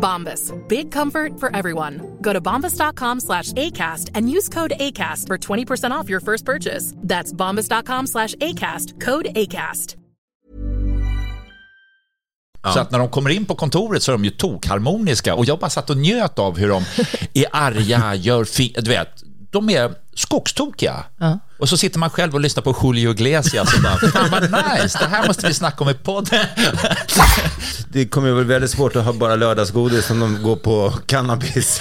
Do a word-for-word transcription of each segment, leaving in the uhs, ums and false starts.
Bombas. Big comfort for everyone. Go to bombas.com slash ACAST and use code ACAST for twenty percent off your first purchase. That's bombas.com slash ACAST. Code ACAST. Ja. Så att när de kommer in på kontoret så är de ju tokharmoniska. Och jag bara satt och njöt av hur de är arga, gör fi- du vet, de är skogstokiga. Ja. Och så sitter man själv och lyssnar på Julio Iglesias och bara, fan vad nice, det här måste vi snacka om i podden. Det kommer ju vara väldigt svårt att ha bara lördagsgodis som de går på cannabis.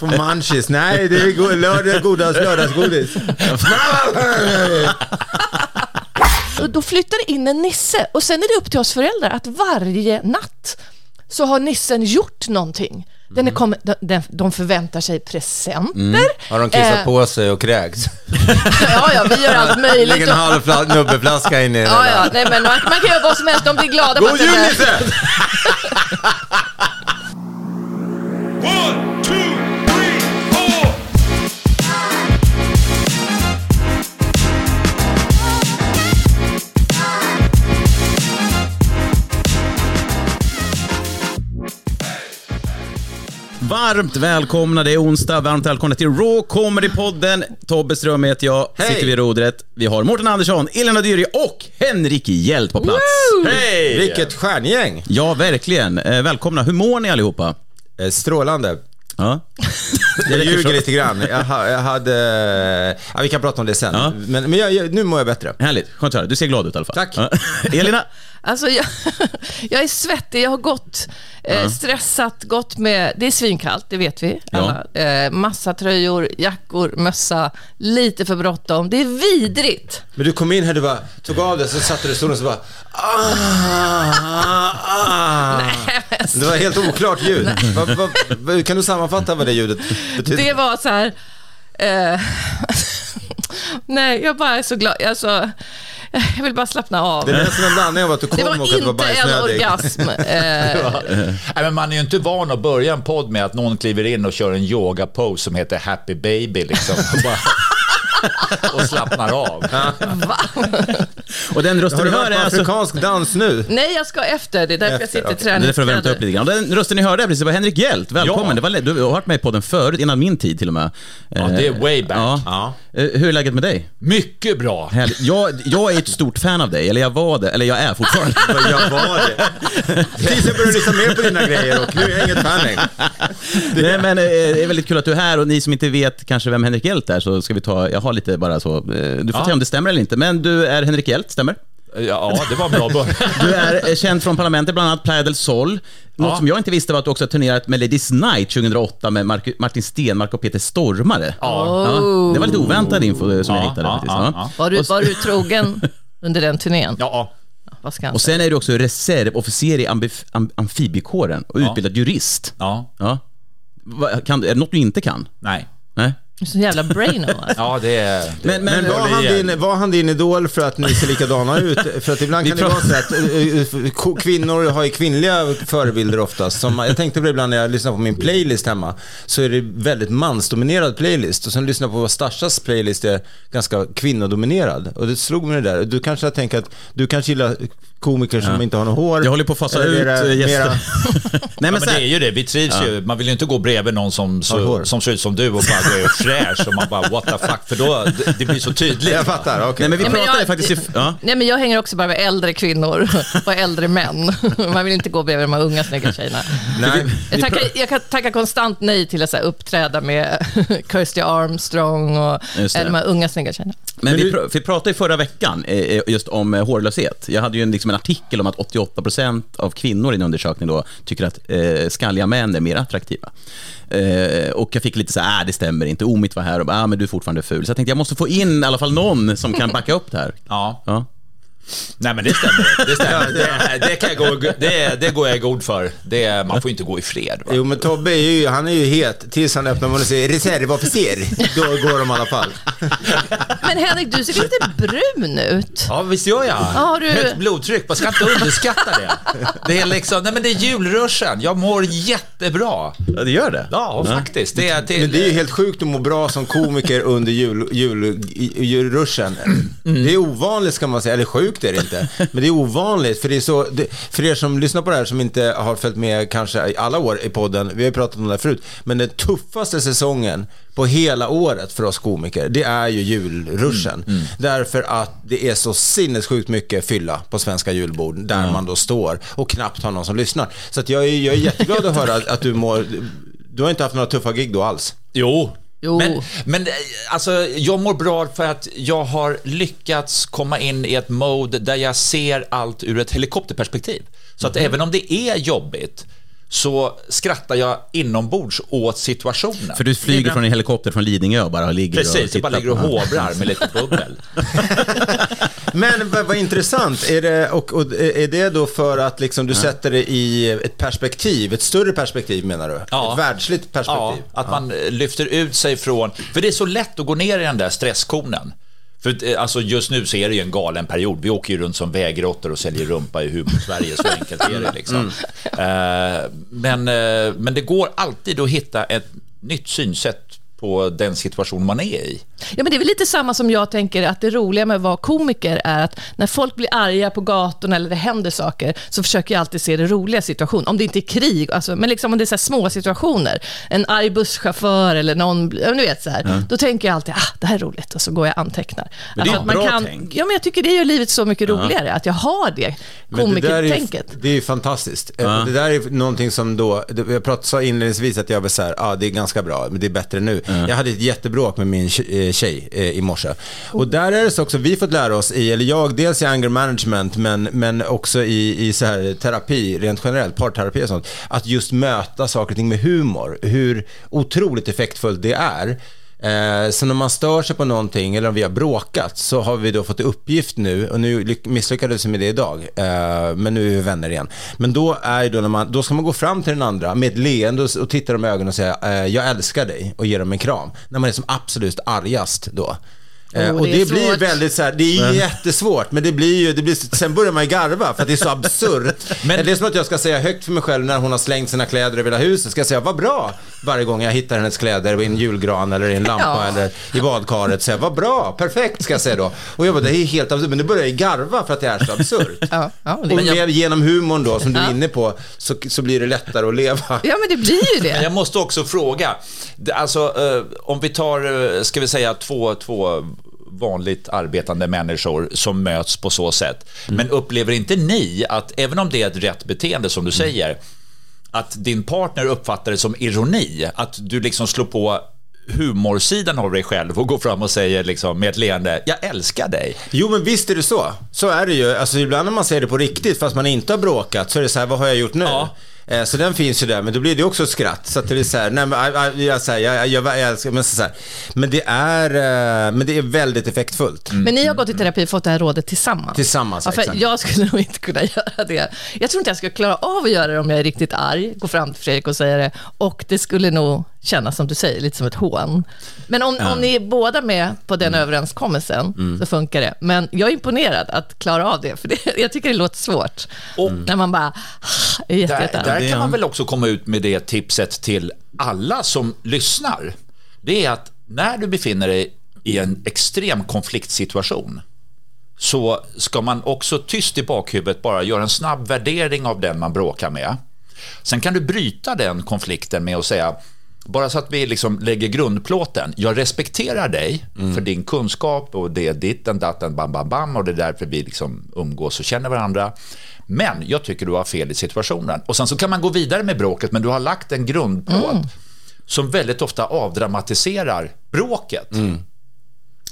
På munchies. Nej, det är go- lördag, godas, lördagsgodis. Och då flyttar det in en nisse. Och sen är det upp till oss föräldrar att varje natt så har nissen gjort någonting. Den är kom, de, de förväntar sig presenter. Mm. Har de kissat eh. på sig och kräks? ja, ja, vi gör allt möjligt. Lägg en halv fl- nubbeflaska in i ja, ja, nej, men man, man kan göra vad som helst. De blir glada. God jul, Nisse! One, two, three, four! Varmt välkomna, det är onsdag. Varmt välkomna till Raw Comedy-podden. Tobbe Ström heter jag, hey. Sitter vid rodret. Vi har Mårten Andersson, Elina Du Rietz och Henrik Hjelt på plats. Hej! Vilket stjärngäng. Ja, verkligen. Eh, välkomna, hur mår ni allihopa? Eh, strålande. Ja. Jag ljuger lite grann. Jag, ha, jag hade... Ja, vi kan prata om det sen. Ja. Men, men jag, jag, nu mår jag bättre. Härligt, skönt att höra. Du ser glad ut i alla fall. Tack. Ja. Elina? Alltså, jag, jag är svettig. Jag har gått eh, stressat, gått med... Det är svinkallt, det vet vi. Alla, ja. eh, massa tröjor, jackor, mössa. Lite för bråttom. Det är vidrigt. Men du kom in här, du bara tog av det, så satte du stolen och så bara... Ah, ah, ah. Nej, men... Det var helt oklart ljud. va, va, va, kan du sammanfatta vad det ljudet betyder? Det var så här... Eh, nej, jag bara är så glad. Alltså... Jag vill bara slappna av. Det, där var, att du kom det var och inte var en orgasm. Nej, men man är ju inte van att börja en podd med att någon kliver in och kör en yoga pose som heter Happy Baby liksom. Och, bara, och slappnar av. Och den rösten ni hör är afrikansk dans nu. Nej, jag ska efter. Det är därför efter, jag sitter okay. träning. Det är för att vänta upp lite grann. Den rösten ni hörde är precis var Henrik Hjelt. Välkommen. Ja. Det var, du har hört mig på den förut innan min tid till och med. Ja, det är way back. Ja. Ja. Hur är läget med dig? Mycket bra. Jag, jag är ett stort fan av dig. Eller jag var det. Eller jag är fortfarande. Jag var det. Tills jag började lyssna mer på dina grejer. Och nu är jag inget fan längre. Nej, men det är väldigt kul att du är här. Och ni som inte vet kanske vem Henrik Hjelt är, så ska vi ta... Jag har lite bara så... Du får ja. se om det stämmer eller inte. Men du är Henrik Hjelt, stämmer? Ja, det var bra början. Du är känd från Parlamentet, bland annat Playa del Sol. Något ja. som jag inte visste var att du också har turnerat med Ladies Night tjugohundraåtta med Martin Stenmark och Peter Stormare. Ja. Oh. Det var lite oväntad info som ja, jag hittade. Ja, faktiskt. Ja, ja. Var, du, var du trogen under den turnén? Ja. Vad ska han och säga? Sen är du också reservofficer i ambif- am- Amfibiekåren och utbildad ja. jurist. Ja. Ja. Kan, är det något du inte kan? Nej. Nej. Så jävla brain alltså. Ja, det är det. Men, men, men var, han din, var han din idol för att ni ser likadana ut? För att ibland kan det vara så att kvinnor har ju kvinnliga förebilder oftast. Som, jag tänkte på det ibland när jag lyssnar på min playlist hemma, så är det väldigt mansdominerad playlist. Och sen lyssnar jag på vad Stashas playlist är ganska kvinnodominerad. Och det slog mig det där. Du kanske tänker att du kanske gillar komiker som ja. inte har något hår. Jag håller på att fassa ut gäster. Nej, men, ja, men det är ju det, vi trivs ja. ju. Man vill ju inte gå bredvid någon som, så, som ser ut som du och bara går fräsch och man bara what the fuck, för då det, det blir så tydligt. Jag fattar. Okay. Nej, men vi nej, pratar jag, faktiskt i, ja. Nej, men jag hänger också bara med äldre kvinnor och äldre män. Man vill inte gå bredvid de här unga snygga tjejerna. Nej, jag tackar, jag kan tacka konstant nej till att så här, uppträda med Kirsty Armstrong och de här unga snygga tjejerna. Men, men vi, pr- vi pratade i förra veckan eh, just om eh, hårlöshet. Jag hade ju en, liksom en artikel om att åttioåtta procent av kvinnor i en undersökning då tycker att eh, skalliga män är mer attraktiva. Eh, och jag fick lite så här, äh, det stämmer inte, Omit var här och bara, ah, men du är fortfarande ful. Så jag tänkte jag måste få in i alla fall någon som kan backa upp det här. Ja, ja. Nej, men det stämmer. Det stämmer. Det, det kan jag gå, det, det går jag i god för. Det, man får inte gå i fred. Va? Jo, men Tobbe är ju, han är ju het tills han öppnar munnen och säger reservofficer. Då går de i alla fall. Men Henrik, du ser lite brun ut. Ja, visst gör jag. Ah, du... Högt blodtryck. Man ska inte underskatta det. Det är liksom, nej men det är julrörsen. Jag mår jättebra. Ja, det gör det. Ja, nej. Faktiskt. Det är till... Men det är ju helt sjukt att må bra som komiker under jul, jul, julrörsen. Mm. Det är ovanligt, ska man säga, eller sjukt. Det är det inte. Men det är ovanligt, för det är så det, för er som lyssnar på det här som inte har följt med kanske i alla år i podden, vi har pratat om det här förut, men den tuffaste säsongen på hela året för oss komiker, det är ju julruschen. Mm, mm. Därför att det är så sinnessjukt mycket fylla på svenska julbord där mm. man då står och knappt har någon som lyssnar. Så att jag är, jag är jätteglad att höra att, att du mår, du har inte haft några tuffa gig då alls. Jo. Jo. Men, men alltså, jag mår bra för att jag har lyckats komma in i ett mode där jag ser allt ur ett helikopterperspektiv. Så att mm. även om det är jobbigt så skrattar jag inombords åt situationen. För du flyger från en helikopter från Lidingö och bara ligger. Precis, och jag bara ligger och hovrar med lite bubbel. Men vad, vad intressant är det, och, och är det då för att liksom du ja. sätter det i ett perspektiv, ett större perspektiv menar du? Ja. Ett världsligt perspektiv. Ja, att ja. man lyfter ut sig från, för det är så lätt att gå ner i den där stresskonen. För alltså, just nu så är det ju en galen period. Vi åker ju runt som vägråttor och säljer rumpa i humor-Sverige, så enkelt är det liksom. Mm. Uh, men, uh, men det går alltid att hitta ett nytt synsätt på den situation man är i. Ja, men det är väl lite samma som jag tänker att det roliga med att vara komiker är att när folk blir arga på gatorna eller det händer saker så försöker jag alltid se det roliga situationen. Om det inte är krig, alltså, men liksom om det är så här små situationer. En arg busschaufför eller någon, du vet så här. Mm. Då tänker jag alltid, ah, det här är roligt, och så går jag och antecknar. Men det är alltså, bra man kan, tänk. Ja, men jag tycker det gör livet så mycket roligare ja. att jag har det komikertänket. Det, det är ju fantastiskt. Ja. Det där är någonting som då, jag pratade inledningsvis att jag var så här, ah, det är ganska bra, men det är bättre nu. Mm. Jag hade ett jättebråk med min tjej i morse. Och där är det så också vi fått lära oss i, eller jag, dels i anger management, men, men också i, i så här terapi, rent generellt, parterapi och sånt, att just möta saker och ting med humor. Hur otroligt effektfullt det är. Så när man stör sig på någonting eller om vi har bråkat, så har vi då fått uppgift nu, och nu misslyckades vi med det idag, men nu är vi vänner igen. Men då är då när man, då ska man gå fram till den andra med ett leende och titta dem i ögonen och säga jag älskar dig och ge dem en kram. När man är som absolut argast då. Oh, och det, det blir väldigt så här, det är men. jättesvårt, men det blir ju det blir, sen börjar man ju garva för att det är så absurt. Men det är som att jag ska säga högt för mig själv när hon har slängt sina kläder över hela huset, ska jag säga vad bra varje gång jag hittar hennes kläder i en julgran eller i en lampa ja. eller i badkaret, säga vad bra, perfekt ska jag säga då. Och jag bara, det är helt absurt, men det börjar ju garva för att det är så absurt. Ja, ja, det. Och med, genom humorn då som ja. du är inne på, så, så blir det lättare att leva. Ja, men det blir ju det. Men jag måste också fråga, alltså om vi tar, ska vi säga två två vanligt arbetande människor som möts på så sätt. Mm. Men upplever inte ni att även om det är ett rätt beteende som du mm. säger, att din partner uppfattar det som ironi, att du liksom slår på humorsidan av dig själv och går fram och säger liksom med ett leende, jag älskar dig. Jo, men visst är det så. Så är det ju. Alltså ibland när man säger det på riktigt fast man inte har bråkat, så är det så här, vad har jag gjort nu? Ja. Så den finns ju där, men då blir det också skratt. Så att det är så här, nej men jag säger jag älskar, men så här. Men det är men det är väldigt effektfullt. Mm. Men ni har gått i terapi och fått det här rådet tillsammans. Tillsammans. Ja, för jag skulle nog inte kunna göra det. Jag tror inte jag skulle klara av att göra det om jag är riktigt arg, gå fram till Fredrik och säga det, och det skulle nog kännas som du säger lite som ett hån. Men om, ja. om ni är båda med på den mm. överenskommelsen mm. så funkar det. Men jag är imponerad att klara av det, för det, jag tycker det låter svårt. Och när man bara är jättearg. Där, där kan man väl också komma ut med det tipset till alla som lyssnar. Det är att när du befinner dig i en extrem konfliktsituation, så ska man också tyst i bakhuvudet bara göra en snabb värdering av den man bråkar med. Sen kan du bryta den konflikten med att säga, bara så att vi liksom lägger grundplåten. Jag respekterar dig mm. för din kunskap och det är ditten, datten, bam, bam, bam, och det är därför vi liksom umgås och känner varandra. Men jag tycker du har fel i situationen. Och sen så kan man gå vidare med bråket, men du har lagt en grundplåt mm. som väldigt ofta avdramatiserar bråket. Mm.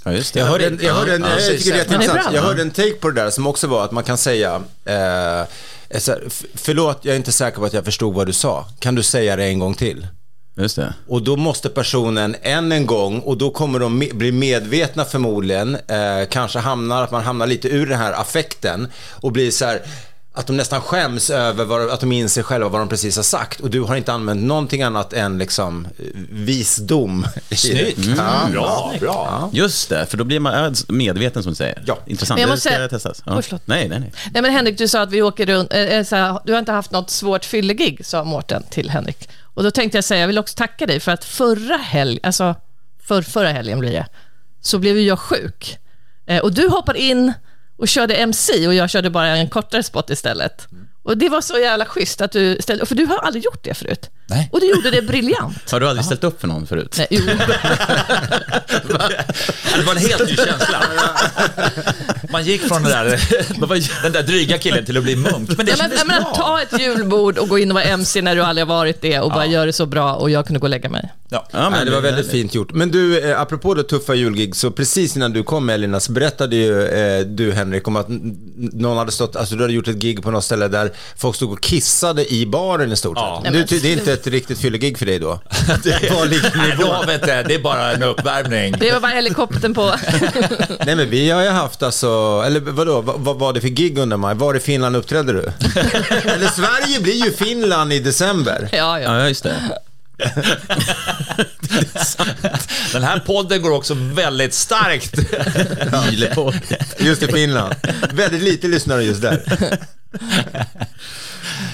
Ja, just det. Jag hörde en, jag hörde en, jag tycker det är intressant. Jag hörde en take på det där som också var att man kan säga eh, förlåt, jag är inte säker på att jag förstod vad du sa. Kan du säga det en gång till? Just det. Och då måste personen än en gång, och då kommer de me- bli medvetna förmodligen, eh, kanske hamnar att man hamnar lite ur den här affekten och blir så här att de nästan skäms över vad, att de inser själva vad de precis har sagt, och du har inte använt någonting annat än liksom visdom. Snyggt. Mm. Ja, bra, bra. Just det, för då blir man medveten som du säger. Ja. Intressant. Men jag måste, det testas. Ja. Nej, nej, nej. Nej, men Henrik, du sa att vi åker runt äh, så här, du har inte haft något svårt fyllegig, sa Mårten till Henrik. Och då tänkte jag säga, jag vill också tacka dig för att förra helg, alltså för förra helgen blir det, så blev jag sjuk. Eh, och du hoppar in och körde M C och jag körde bara en kortare spot istället. Mm. Och det var så jävla schysst att du ställde, för du har aldrig gjort det förut. Nej. Och du gjorde det briljant. Har du aldrig Aha. ställt upp för någon förut? Nej, jo. Det var en helt ny känsla. Man gick från den där, den där dryga killen till att bli munk. Men det ja, men, men att ta ett julbord och gå in och vara M C när du aldrig har varit det och bara ja. Gör det så bra, och jag kunde gå och lägga mig. Ja. Ja, men det var väldigt fint gjort. Men du, eh, apropå det tuffa julgig, så precis innan du kom, Elina, så berättade ju eh, du, Henrik, om att någon hade stått, alltså du hade gjort ett gig på något ställe där folk stod och kissade i baren i stort sett. Ja. Du, det är inte ett riktigt fyllegig för dig då? Det var liksom nej, då vet jag, det är bara en uppvärmning. Det var bara helikoptern på. Nej, men vi har ju haft alltså, eller vadå, vad, vad var det för gig under mig? Var i Finland uppträdde du? Eller Sverige blir ju Finland i december. Ja, ja, ja just det. Den här podden går också väldigt starkt just i Finland. Väldigt lite lyssnare just där.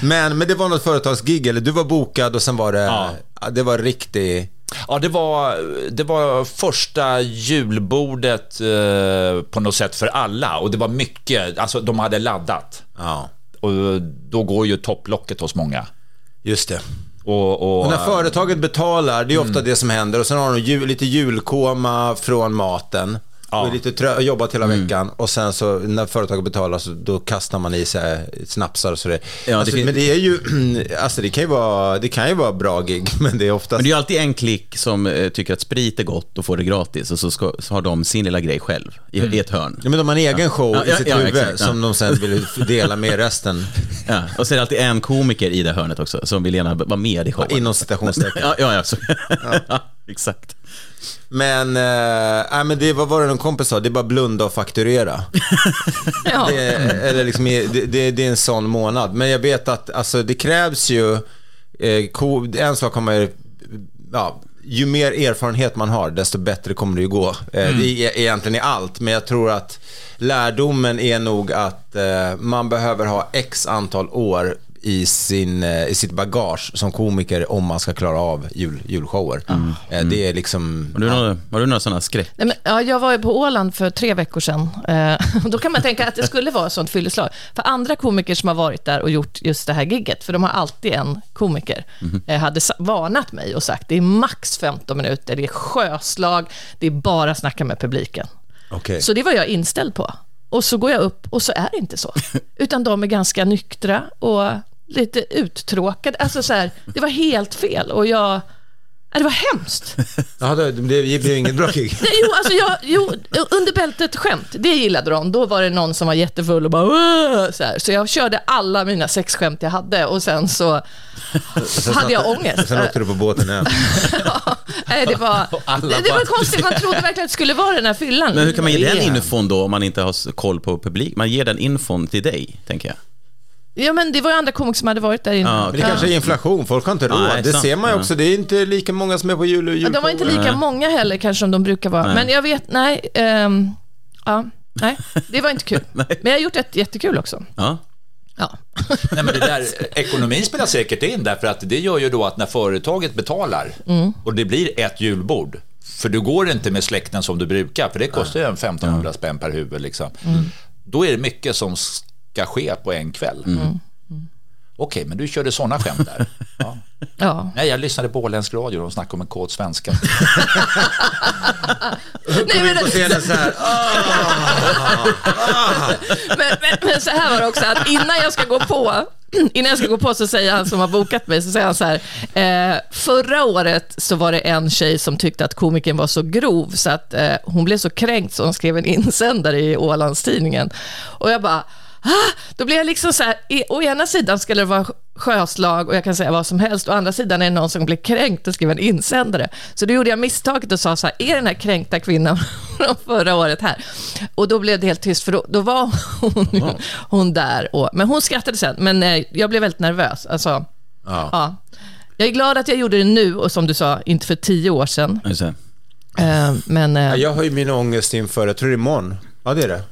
Men, men det var något företagsgig, eller du var bokad och sen var det ja. Det var riktigt. Ja, det var, det var första julbordet eh, på något sätt för alla, och det var mycket, alltså de hade laddat. Ja. Och då går ju topplocket hos många. Just det. Och, och, och när företaget betalar, det är ofta mm. det som händer. Och sen har de jul, lite julkoma från maten ja. Och lite trö- jobbat hela mm. veckan. Och sen så när företaget betalar så då kastar man i sig snapsar och så det. Ja, alltså, det. Men det är ju alltså det kan ju vara, det kan ju vara bra gig, men det är oftast. Men det är alltid en klick som tycker att sprit är gott och får det gratis, och så, ska, så har de sin lilla grej själv i mm. ett hörn. Ja, men de har en egen show ja. I sitt ja, ja, huvud exakt, som ja. De sen vill dela med resten. Ja, och så är det alltid en komiker i det hörnet också som vill gärna vara med i showen. Ja, inom citationstecken. Ja, ja, ja, ja. Ja, exakt. Men, äh, äh, men det var vad en kompis sa, det är bara blunda och fakturera. Ja. Det, eller liksom, det, det, det är en sån månad. Men jag vet att alltså, det krävs ju eh, ko, en sak kommer ja, ju mer erfarenhet man har, desto bättre kommer det ju gå. Eh, mm. Det är egentligen i allt, men jag tror att lärdomen är nog att eh, man behöver ha x antal år i sin i sitt bagage som komiker om man ska klara av jul, julshower. Mm. Det är liksom har du några, ja. Har du några sådana skräck? Nej, men, ja, jag var ju på Åland för tre veckor sedan. Eh, då kan man tänka att det skulle vara sånt fylleslag. För andra komiker som har varit där och gjort just det här gigget, för de har alltid en komiker mm. eh, hade varnat mig och sagt det är max femton minuter, det är sjöslag, det är bara snacka med publiken. Okay. Så det var jag inställd på. Och så går jag upp och så är det inte så. Utan de är ganska nyktra och lite uttråkad, alltså så här, det var helt fel och jag det var hemskt. Ja, det blev ju inget bra gig. Nej, jo, alltså jag, jo, under bältet skämt, det gillade de. Då var det någon som var jättefull och bara så här. Så jag körde alla mina sexskämt jag hade och sen så sen hade jag ångest. Sen åkte du på båten igen. Ja, nej, det var det, det var konstigt, man trodde verkligen att det skulle vara den här fyllan. Men hur kan man ge den infon då om man inte har koll på publik? Man ger den infon till dig, tänker jag. Ja, men det var ju andra komik som hade varit där inne. Ah, okay. Men det kanske är inflation, folk har inte råd. Ah, det ser man ju också, det är inte lika många som är på jul och julkål. Ja, de var inte lika många heller kanske som de brukar vara. Nej. Men jag vet, nej um, ja, nej, det var inte kul. Men jag har gjort ett jättekul också. Ja. Ja. Nej, men det där, ekonomin spelar säkert in därför att det gör ju då att när företaget betalar mm. och det blir ett julbord, för du går inte med släkten som du brukar, för det kostar ju en femtonhundra ja. Spänn per huvud liksom. Mm. Då är det mycket som ska ske på en kväll. Mm. Mm. Okej, men du körde såna skämt där. Ja. Ja. Nej, jag lyssnade på åländsk radio och de snackade om en kåt svenska. Nej, men se det så här. men, men, men så här var det också, att innan jag ska gå på Innan jag ska gå på så säger han som har bokat mig, så säger han så här, eh, förra året så var det en tjej som tyckte att komikern var så grov så att eh, hon blev så kränkt så hon skrev en insändare i Ålandstidningen. Och jag bara, ah, då blir jag liksom så här, i, å ena sidan skulle det vara sjöslag och jag kan säga vad som helst, å andra sidan är det någon som blir kränkt och skriver en insändare. Så då gjorde jag misstaget och sa så här, är den här kränkta kvinnan från förra året här? Och då blev det helt tyst, för då, då var hon, mm. hon där och, men hon skrattade sen, men eh, jag blev väldigt nervös alltså, ja. Ja. Jag är glad att jag gjorde det nu och som du sa, inte för tio år sedan. eh, men, eh, Jag har ju min ångest inför, jag tror det är imorgon. Ja, det är det.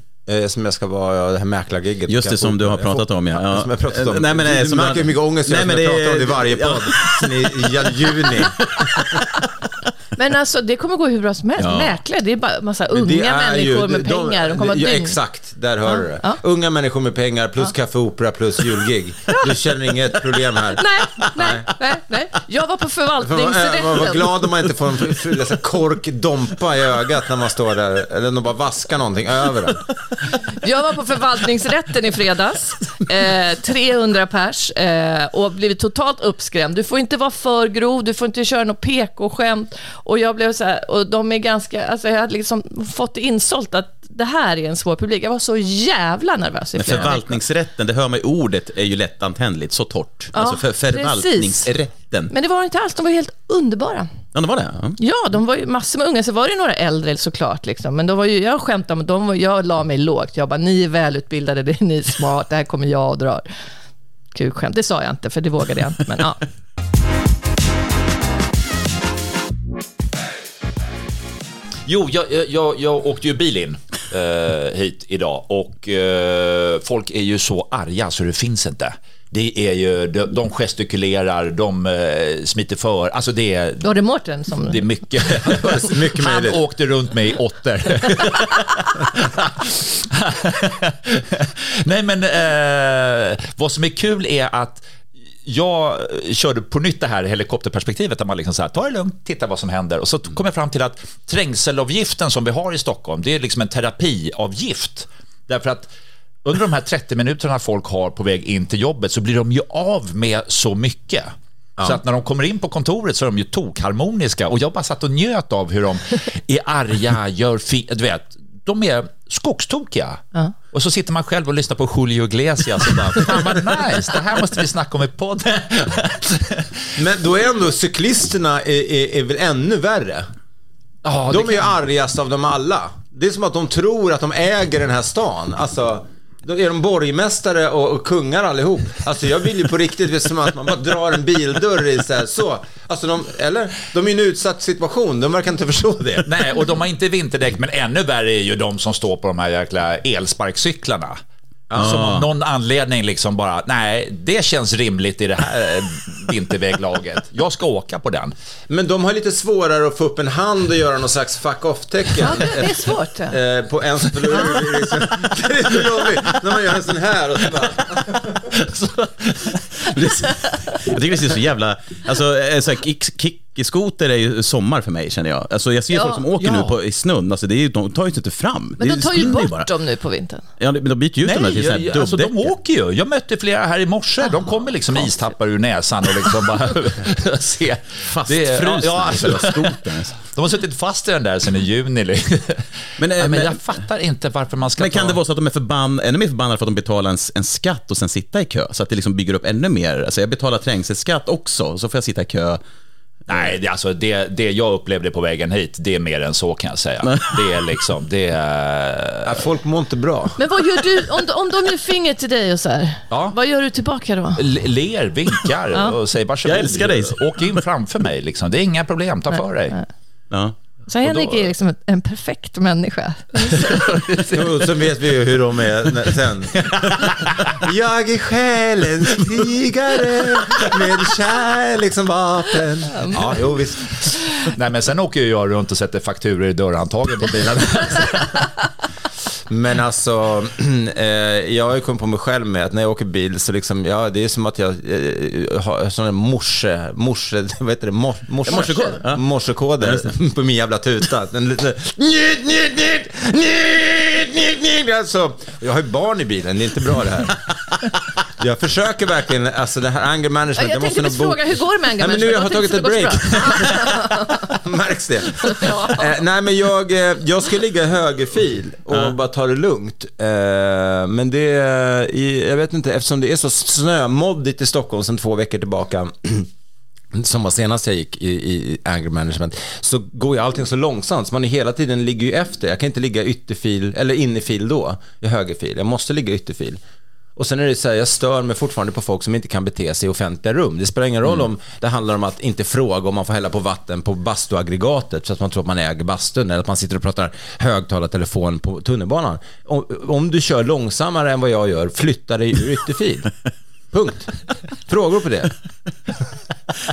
Som jag ska vara det här mäklargigget. Just det, som du har pratat om, ja. Ja. Som jag pratat om. Nej, men nej, du märker hur mycket ångest nej, jag, men jag det... pratar om det i varje podd sen i, i juni. Men alltså, det kommer gå hur bra som helst. Ja. Mäklare, det är bara massa unga människor ju, med de, pengar. De kommer ja, exakt, där hör du ja. det. Ja. Unga människor med pengar plus ja. kaffe, opera plus julgig. Du känner inget problem här. Nej, nej, nej. nej. Jag var på förvaltningsrätten. Man var glad om man inte får en fula korkdompa i ögat när man står där. Eller de bara vaskar någonting över den. Jag var på förvaltningsrätten i fredags. Eh, trehundra pers. Eh, och blivit totalt uppskrämd. Du får inte vara för grov. Du får inte köra något pekoskämt. Och jag blev så här, och de är ganska, alltså jag hade liksom fått insålt att det här är en svår publik. Jag var så jävla nervös i flera. Men förvaltningsrätten, det hör man i ordet, är ju lättantändligt, så torrt. Ja, alltså för förvaltningsrätten. Precis. Men det var inte alls, de var helt underbara. Ja, de var det? Ja, ja, de var ju massor med unga, så var det några äldre såklart liksom. Men de var ju, jag skämtade om, de var, jag la mig lågt. Jag bara, ni är välutbildade, det är ni smart, det här kommer jag och drar. Kul skämt, det sa jag inte, för det vågade jag inte, men ja. Jo, jag, jag, jag åkte ju bil in eh, hit idag. Och eh, folk är ju så arga så det finns inte. Det är ju, de, de gestikulerar, de eh, smiter för. Alltså det är... Då är det Mårten som... Det är mycket. mycket han åkte runt med i åttor. Nej, men eh, vad som är kul är att jag körde på nytt det här helikopterperspektivet där man liksom så här, ta det lugnt, titta vad som händer. Och så kom jag fram till att trängselavgiften som vi har i Stockholm, det är liksom en terapiavgift. Därför att under de här trettio minuterna folk har på väg in till jobbet så blir de ju av med så mycket. Ja. Så att när de kommer in på kontoret så är de ju tokharmoniska. Och jag bara satt och njöt av hur de är arga, gör fi- du vet, de är skogstokiga. Ja. Och så sitter man själv och lyssnar på Julio Iglesias och bara, fan vad nice, det här måste vi snacka om i podden. Men då är ändå cyklisterna är, är, är väl ännu värre. Ja, de är kan... ju argast av dem alla. Det är som att de tror att de äger den här stan. Alltså, då är de borgmästare och, och kungar allihop. Alltså jag vill ju på riktigt, det är som att man bara drar en bildörr i så här, så. Alltså de, eller? De är i en utsatt situation, de verkar inte förstå det. Nej, och de har inte vinterdäck, men ännu värre är ju de som står på de här jäkla elsparkcyklarna. Alltså ah. någon anledning liksom bara, nej, det känns rimligt i det här vinterväglaget. Jag ska åka på den. Men de har lite svårare att få upp en hand och göra någon slags fuck off-tecken. Ja, det är svårt. Eh, på en spelur. Det är så jobbigt när man gör en sån här och så bara... Jag tycker det är så jävla... Alltså, så här, kick, kick. Skoter är ju sommar för mig, känner jag. Alltså jag ser ja, folk som åker ja. nu på, i snön. Alltså det är ju, de tar ju inte fram. Men de tar ju bort bara. Dem nu på vintern. Ja, men de byter ju ut. Nej, dem här till sådana här alltså de åker ju. Jag mötte flera här i morse. De kommer liksom ja. istappar ur näsan och liksom bara se. Fastfrusna. Ja, alltså. De har suttit fast i den där sen i juni. men, ja, men, men jag fattar inte varför man ska. Men kan ta... det vara så att de är förbann, ännu mer förbannade för att de betalar en, en skatt och sen sitta i kö? Så att det liksom bygger upp ännu mer. Alltså jag betalar trängselskatt också, så får jag sitta i kö. Nej, det, alltså det, det jag upplevde på vägen hit, det är mer än så, kan jag säga. Det är liksom, det är... Ja, folk mår inte bra. Men vad gör du, om, om de ger finger till dig och så här, ja. vad gör du tillbaka då? L- ler, vinkar ja. och säger varsågod. Jag älskar dig. Åk in framför mig, liksom. Det är inga problem, ta nej, för dig. Nej. Ja. Så Henrik är liksom en perfekt människa. Så vet vi ju hur de är sen. Jag är själens krigare med kärlek som vapen. Ja, jo, visst. Nej, men sen åker jag runt och sätter fakturor i dörrhandtaget på bilarna. Men alltså eh, jag har ju kommit på mig själv med att när jag åker bil så liksom, ja, det är som att jag eh, har sån där morse morse, vad heter det, Mor, morse, morsekod, ja. Morsekoder ja, på min jävla tuta. Den lite njut, njut, njut, njut, njut, njut. Alltså, jag har ju barn i bilen, det är inte bra det här. Jag försöker verkligen, alltså det här anger management. Jag, jag tänkte måste fråga, bo- hur går det med anger management? Nej, men nu jag har jag tagit ett break. Märks det? Ja. Eh, nej, men jag, jag ska ligga högerfil och ja. bara ta det lugnt. Eh, men det, jag vet inte, eftersom det är så snömoddigt i Stockholm sedan två veckor tillbaka som var senast jag gick i, i anger management, så går ju allting så långsamt så man är hela tiden ligger ju efter. Jag kan inte ligga ytterfil, eller innefil då, i högerfil. Jag måste ligga ytterfil. Och sen är det så här, jag stör mig fortfarande på folk som inte kan bete sig i offentliga rum. Det spelar ingen roll mm. om det handlar om att inte fråga om man får hälla på vatten på bastuaggregatet så att man tror att man äger bastun, eller att man sitter och pratar högtalartelefon på tunnelbanan. Om, om du kör långsammare än vad jag gör, flytta dig ur ytterfil. Punkt. Frågor på det?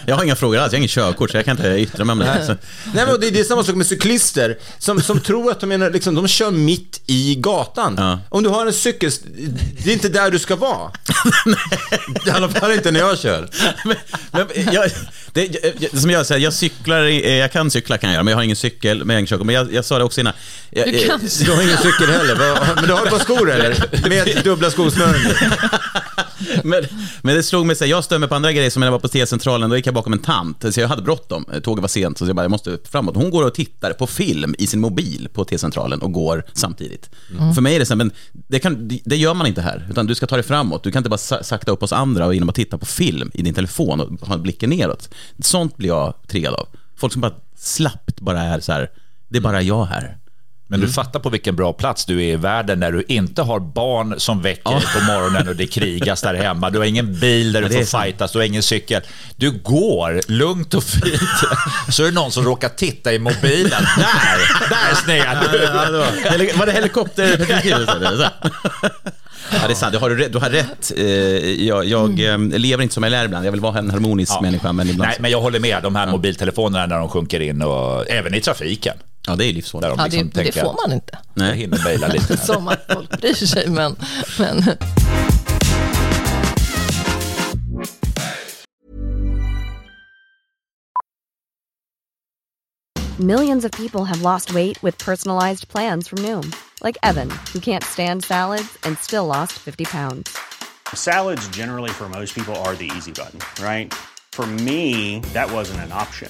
Jag har inga frågor alls, jag har inget körkort så jag kan inte yttra mig om det. Nej. Nej, men det är, det är samma sak med cyklister som, som tror att de, menar, liksom, de kör mitt i gatan. Ja. Om du har en cykel, det är inte där du ska vara. I alla fall inte när jag kör. Men, men, jag, det, jag, som jag säger, jag cyklar, jag kan cykla kan jag göra, men jag har ingen cykel, men jag har ingen körkort. Men jag, jag sa det också innan. Jag, du, kan. Du har ingen cykel heller, men du har ett par skor eller? Med dubbla skosnören. Men, men det slog mig så här, jag stömmer på andra grejer som när jag var på T-centralen, då gick jag bakom en tant, så jag hade bråttom, tåget var sent, så jag bara, jag måste framåt. Hon går och tittar på film i sin mobil på T-centralen och går samtidigt. Mm. För mig är det så här, men det, kan, det gör man inte här, utan du ska ta dig framåt. Du kan inte bara sakta upp oss andra och genom att titta på film i din telefon och ha blicken neråt. Sånt blir jag triggad av. Folk som bara slappt bara är så här, det är bara jag här. Men du mm. fattar på vilken bra plats du är i världen när du inte har barn som väcker dig ja. på morgonen och det krigas där hemma. Du har ingen bil där du får fightas, du har ingen cykel. Du går lugnt och fint. Så är det någon som råkar titta i mobilen. Där, där snägar du. Ja, ja, var det helikopterperspektivet? Ja, det är sant. Du har, du har rätt. Jag, jag mm. lever inte som jag lär ibland. Jag vill vara en harmonisk ja. människa. Men, ibland... Nej, men jag håller med. De här mobiltelefonerna när de sjunker in och även i trafiken. Ja, det är livsfarligt. De liksom ja, det, det får man inte. Nej, jag hinner mejla lite. Som att folk bryr sig, men, men... Millions of people have lost weight with personalized plans from Noom. Like Evan, who can't stand salads and still lost fifty pounds. Salads generally for most people are the easy button, right? For me, that wasn't an option.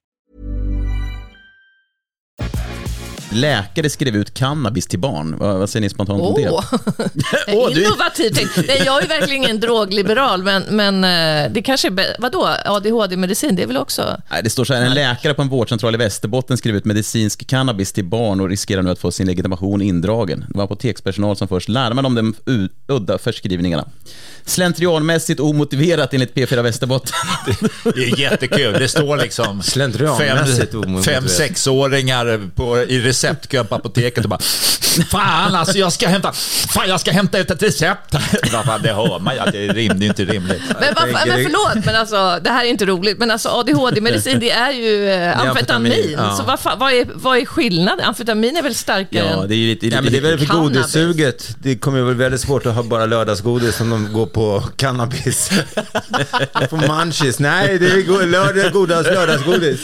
Läkare skrev ut cannabis till barn. Vad, vad säger ni spontant om oh. det? oh, innovativt. Nej, jag är verkligen ingen drogliberal, men, men det kanske är... Be- vadå? A D H D-medicin, det är väl också... Nej, det står så här, en läkare på en vårdcentral i Västerbotten skrev ut medicinsk cannabis till barn och riskerar nu att få sin legitimation indragen. Det var apotekspersonal som först larmade om de u- udda förskrivningarna. Slentrianmässigt omotiverat enligt P fyra Västerbotten. Det är jättekul. Det står liksom fem, fem sexåringar på, i recept receptkö på apoteket och bara fan alltså jag ska hämta fan jag ska hämta ut ett recept. Det hör man ja, det rimligt inte rimligt. Men, varför, men förlåt men alltså det här är inte roligt men alltså A D H D-medicin det är ju eh, amfetamin, amfetamin ja. Så vad fan, vad är vad är skillnaden? Amfetamin är väl starkare. Ja, det är ju lite, lite, ja, men det är väl för godissuget. Det kommer väl väldigt svårt att ha bara lördagsgodis som de går på cannabis. På munchies. Nej, det är go- lördag godas lördagsgodis.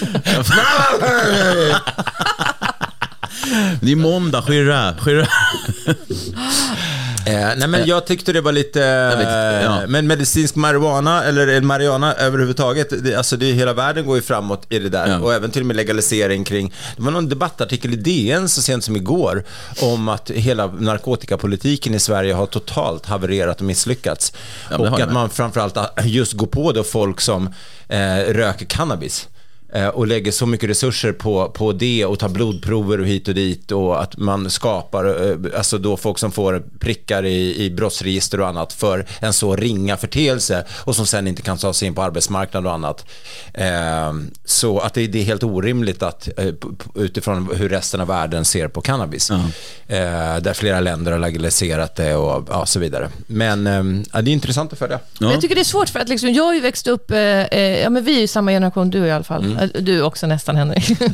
Det är måndag, skirra, skirra. Eh, nej men jag tyckte det var lite eh, ja. Men medicinsk marijuana eller marijuana överhuvudtaget det, alltså det, hela världen går ju framåt i det där ja. Och även till och med legalisering kring. Det var någon debattartikel i D N så sent som igår om att hela narkotikapolitiken i Sverige har totalt havererat och misslyckats ja, och att man framförallt just går på det folk som eh, röker cannabis och lägger så mycket resurser på, på det och tar blodprover och hit och dit och att man skapar alltså då folk som får prickar i, i brottsregister och annat för en så ringa förteelse och som sen inte kan ta sig in på arbetsmarknaden och annat eh, så att det, det är helt orimligt att utifrån hur resten av världen ser på cannabis mm. eh, där flera länder har legaliserat det och ja, så vidare men eh, det är intressant att följa. Ja. Jag tycker det är svårt för att liksom, jag har ju växt upp eh, ja, men vi är ju samma generation du i alla fall mm. Du också nästan, Henrik. nej,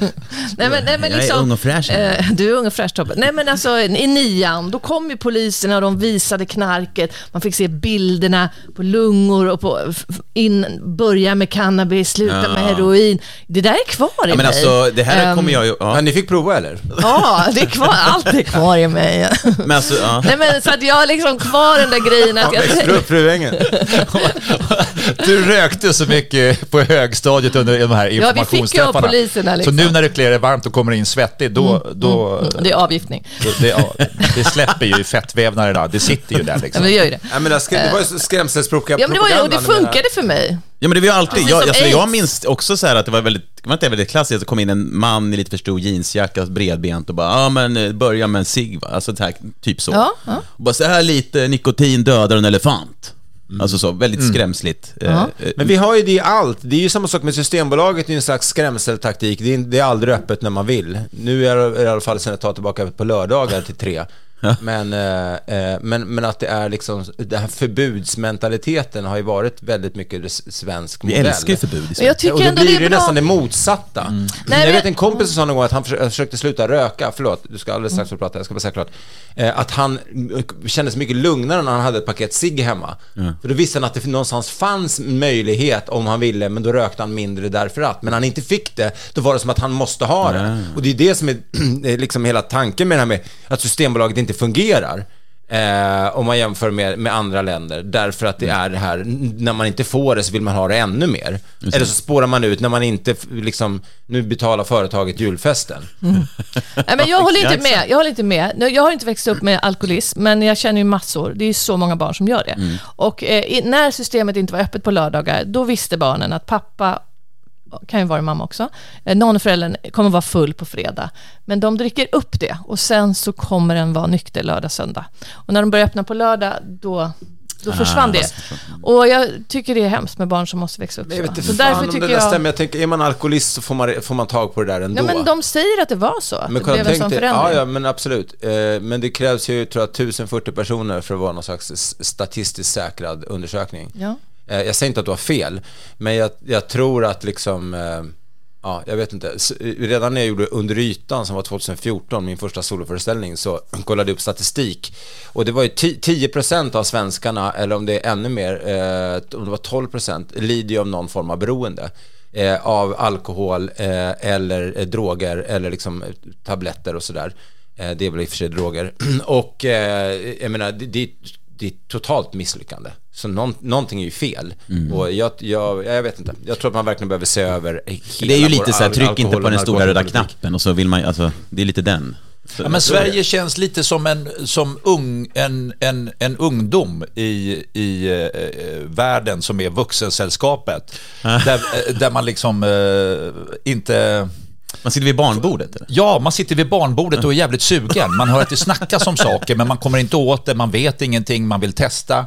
men, nej, men liksom, jag är ung och fräsch. Eh, du är ung och fräsch, Tobbe. Nej, men alltså, i nian, då kom ju poliserna och de visade knarket. Man fick se bilderna på lungor och på in, börja med cannabis, sluta ja. Med heroin. Det där är kvar i ja, men mig. Alltså, det här um, kommer jag ju... Ja. Men ni fick prova, eller? Ja, det är kvar, allt är kvar i mig. men alltså, ja. Nej, men så att jag har liksom kvar den där grejen att ja, jag... växte upp, Fruängen. Du rökte så mycket på högstadiet under de här... Ja, vi fick ju poliserna liksom. Så nu när det klär är varmt och kommer in svettigt då, mm, då mm, det är avgiftning. Det, ja, det släpper ju fettvävnader där. Det sitter ju där liksom. Ja, det gör ju det. Ja, men det, skräm, det var ju skrämselspråkiga ja, men det var ju, och det funkade för mig. Ja, men det var ju alltid jag, alltså, jag minns också så här att det var väldigt det väldigt klassiskt att kom in en man i lite för stor jeansjacka, bredbent och bara ja ah, men börja med en cigg alltså här, typ så. Ja, ja. Och bara så här lite nikotin dödar en elefant. Alltså så, väldigt mm. skrämsligt uh-huh. Men vi har ju det i allt. Det är ju samma sak med Systembolaget. Det är en slags skrämseltaktik. Det är, det är aldrig öppet när man vill. Nu är det i alla fall sen att ta tillbaka på lördagar till tre. Men, eh, men, men att det är liksom den här förbudsmentaliteten har ju varit väldigt mycket svensk modell. Vi älskar förbud i Sverige. Jag tycker och då ändå blir det ju nästan det motsatta mm. Nej, jag vet en kompis som sa någon gång att han försökte sluta röka. Förlåt, du ska alldeles strax få prata. Jag ska bara säga klart eh, att han kändes mycket lugnare när han hade ett paket cigg hemma mm. För då visste han att det någonstans fanns möjlighet om han ville. Men då rökte han mindre därför att. Men när han inte fick det, då var det som att han måste ha det mm. Och det är det som är liksom hela tanken med det här med att Systembolaget inte fungerar eh, om man jämför med, med andra länder därför att det är det här när man inte får det så vill man ha det ännu mer mm. Eller så spårar man ut när man inte liksom, nu betalar företaget julfesten mm. Nej, men jag håller inte med jag håller inte med, jag har inte växt upp med alkoholism men jag känner ju massor, det är ju så många barn som gör det mm. Och eh, när systemet inte var öppet på lördagar, då visste barnen att pappa kan ju vara mamma också. Någon föräldern kommer vara full på fredag. Men de dricker upp det. Och sen så kommer den vara nykter lördag, söndag. Och när de börjar öppna på lördag, då... Då försvann ah, det. Och jag tycker det är hemskt med barn som måste växa upp. Jag vet så därför tycker jag... Stämmer. Jag tänker, är man alkoholist så får man, får man tag på det där ändå. Nej, men de säger att det var så. Att men det blev en sån förändring. Ja, ja, men absolut. Eh, men det krävs ju, tror jag, tusen fyrtio personer för att vara någon slags statistiskt säkrad undersökning. Ja. Eh, jag säger inte att du har fel. Men jag, jag tror att liksom... Eh, ja, jag vet inte. Redan när jag gjorde Under ytan som var tjugohundrafjorton, min första soloföreställning, så kollade jag upp statistik. Och det var ju tio procent av svenskarna, eller om det är ännu mer, eh, om det var tolv procent, lider ju av någon form av beroende. Eh, av alkohol eh, eller eh, droger eller liksom tabletter och sådär. Eh, det är väl i och för sig droger. och eh, jag menar, det, det, det är totalt misslyckande. Så någon, någonting är ju fel mm. Och jag, jag, jag vet inte. Jag tror att man verkligen behöver se över. Det är ju lite så här, tryck inte på den stora röda knappen. Och så vill man, alltså, det är lite den ja, men Sverige det. Känns lite som en som ung, en, en, en ungdom i, i eh, världen som är vuxensällskapet där, där man liksom eh, inte... Man sitter vid barnbordet eller? Ja, man sitter vid barnbordet och är jävligt sugen. Man hör att det snackas om saker men man kommer inte åt det, man vet ingenting, man vill testa.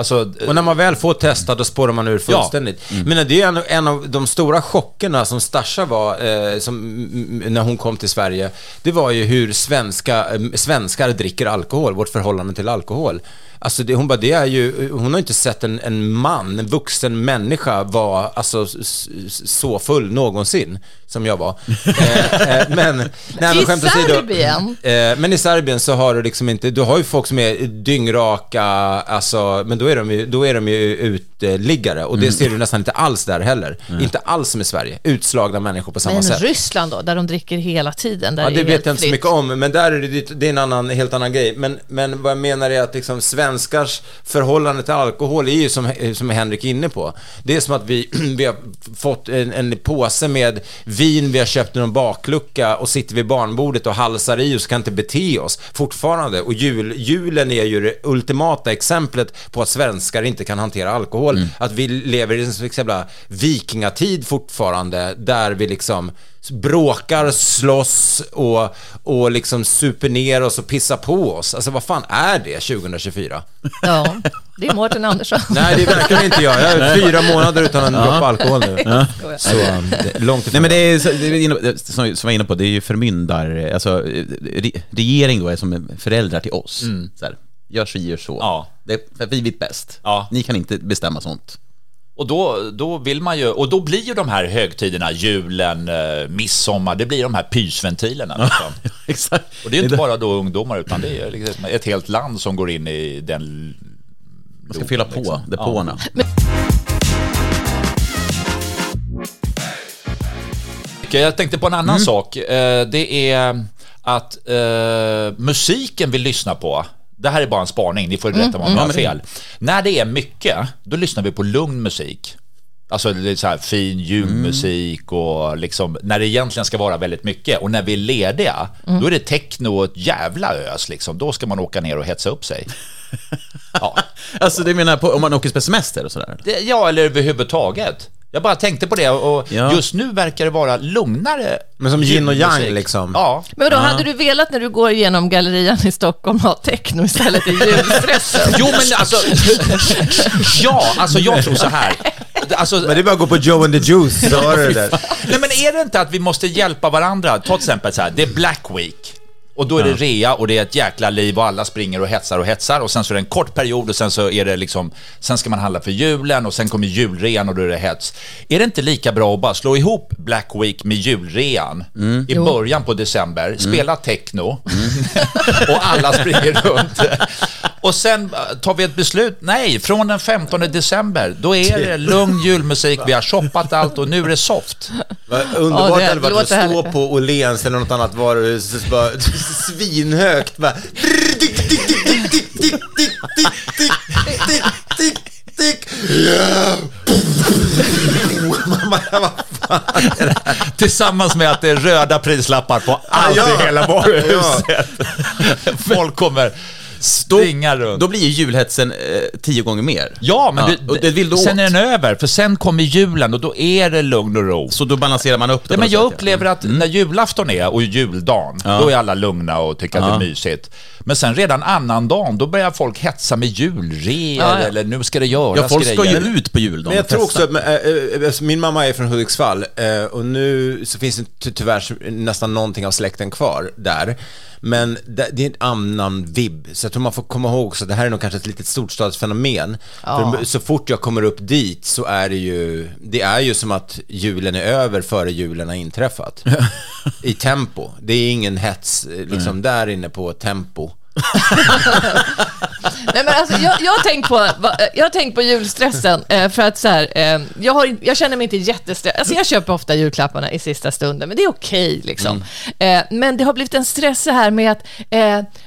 Alltså, och när man väl får testa då spårar man ur fullständigt. Ja. Mm. Men det är en, en av de stora chockerna som Stasha var eh, som, m- när hon kom till Sverige. Det var ju hur svenska, eh, svenskar dricker alkohol, vårt förhållande till alkohol. Alltså det, hon bara, det är ju, hon har inte sett en, en man, en vuxen människa vara alltså, s- s- så full någonsin som jag var. eh, eh, men, nej, men i Serbien då, eh, men i Serbien så har du liksom inte, du har ju folk som är dyngraka alltså, men då är de ju, då är de ju utliggare och det mm. ser du nästan inte alls där heller. Mm. Inte alls som i Sverige, utslagna människor på samma men sätt. Men Ryssland då, där de dricker hela tiden där. Ja, det, det vet jag inte fritt. Så mycket om, men där är det, det är en annan, helt annan grej. Men, men vad jag menar är att liksom svensk svenskars förhållande till alkohol är ju som, som Henrik är inne på. Det är som att vi, vi har fått en, en påse med vin, vi har köpt någon baklucka och sitter vid barnbordet och halsar i och så kan inte bete oss fortfarande. Och jul, julen är ju det ultimata exemplet på att svenskar inte kan hantera alkohol. Mm. Att vi lever i en sån jävla vikingatid fortfarande där vi liksom bråkar, slåss och, och liksom super ner oss och pissar på oss. Alltså vad fan är det tjugohundratjugofyra? Ja, det är Mårten Andersson. Nej, det verkar inte jag. Jag är fyra månader utan en ja. dropp alkohol nu. Ja. Så det, långt ifrån. Nej, men det är, det är som jag var inne på, det är ju förmyndar, alltså re, regering då är som föräldrar till oss. Mm. Så här, gör så, gör så. Ja. Det, vi vet bäst. Ja. Ni kan inte bestämma sånt. Och då, då vill man ju, och då blir ju de här högtiderna, julen, eh, midsommar, det blir de här pysventilerna liksom. Exakt. Och det är inte bara då ungdomar utan det är liksom ett helt land som går in i den. Man ska fylla på liksom. Depåerna. Ja. Jag tänkte på en annan mm. sak. Eh, det är att eh, musiken vi lyssnar på. Det här är bara en spaning, ni får ju rätta mig om jag har fel. När det är mycket, då lyssnar vi på lugn musik. Alltså det är så här fin ljudmusik och liksom, när det egentligen ska vara väldigt mycket. Och när vi är lediga, mm. då är det techno och ett jävla ös liksom. Då ska man åka ner och hetsa upp sig. Ja. Alltså det menar på, om man åker på semester och sådär? Det, ja, eller överhuvudtaget. Jag bara tänkte på det och ja. just nu verkar det vara lugnare. Men som yin och yang liksom. Ja. Men då ja. hade du velat när du går igenom gallerian i Stockholm ha techno istället i julstressen? Jo men alltså ja, alltså jag tror så här. Alltså, men det är bara att gå på Joe and the Juice så har du det där. Nej men är det inte att vi måste hjälpa varandra? Ta till exempel så här, det är Black Week. Och då är det rea och det är ett jäkla liv och alla springer och hetsar och hetsar och sen så är det en kort period och sen så är det liksom, sen ska man handla för julen och sen kommer julrean och då är det hets. Är det inte lika bra att bara slå ihop Black Week med julrean mm. i jo. början på december, mm. spela techno mm. och alla springer runt och sen tar vi ett beslut, nej, från den femtonde december då är det lugn julmusik, vi har shoppat allt och nu är det soft. Vad underbart oh, det hade varit att stå på Åhléns eller något annat varuhus och bara svinhögt bara tillsammans med att det är röda prislappar på allt i hela varuhuset. Folk kommer stinga runt. Då blir ju julhetsen eh, tio gånger mer. Ja, men ja. Du, och det vill du sen åt. Är den över, för sen kommer julen och då är det lugn och ro. Så då balanserar man upp det. Ja, men jag upplever att mm. när julafton är och juldagen, ja. då är alla lugna och tycker ja. att det är mysigt. Men sen redan annan dagen, då börjar folk hetsa med julreor ja. eller nu ska det göras grejer. Ja, folk ska ju ut på juldagen. Men jag tror också att, äh, äh, min mamma är från Hudiksvall äh, och nu så finns det tyvärr nästan någonting av släkten kvar där. Men det är en annan vibb. Så jag tror man får komma ihåg så det här är nog kanske ett litet storstadsfenomen. Ja. För så fort jag kommer upp dit så är det ju, det är ju som att julen är över före julen har inträffat. I tempo. Det är ingen hets liksom mm. där inne på tempo. Nej, men alltså, jag, jag tänker på jag tänker på julstressen för att så här, jag, har, jag känner mig inte jättestressad. Alltså, jag köper ofta julklapparna i sista stunden, men det är okej liksom. Mm. Men det har blivit en stress så här med att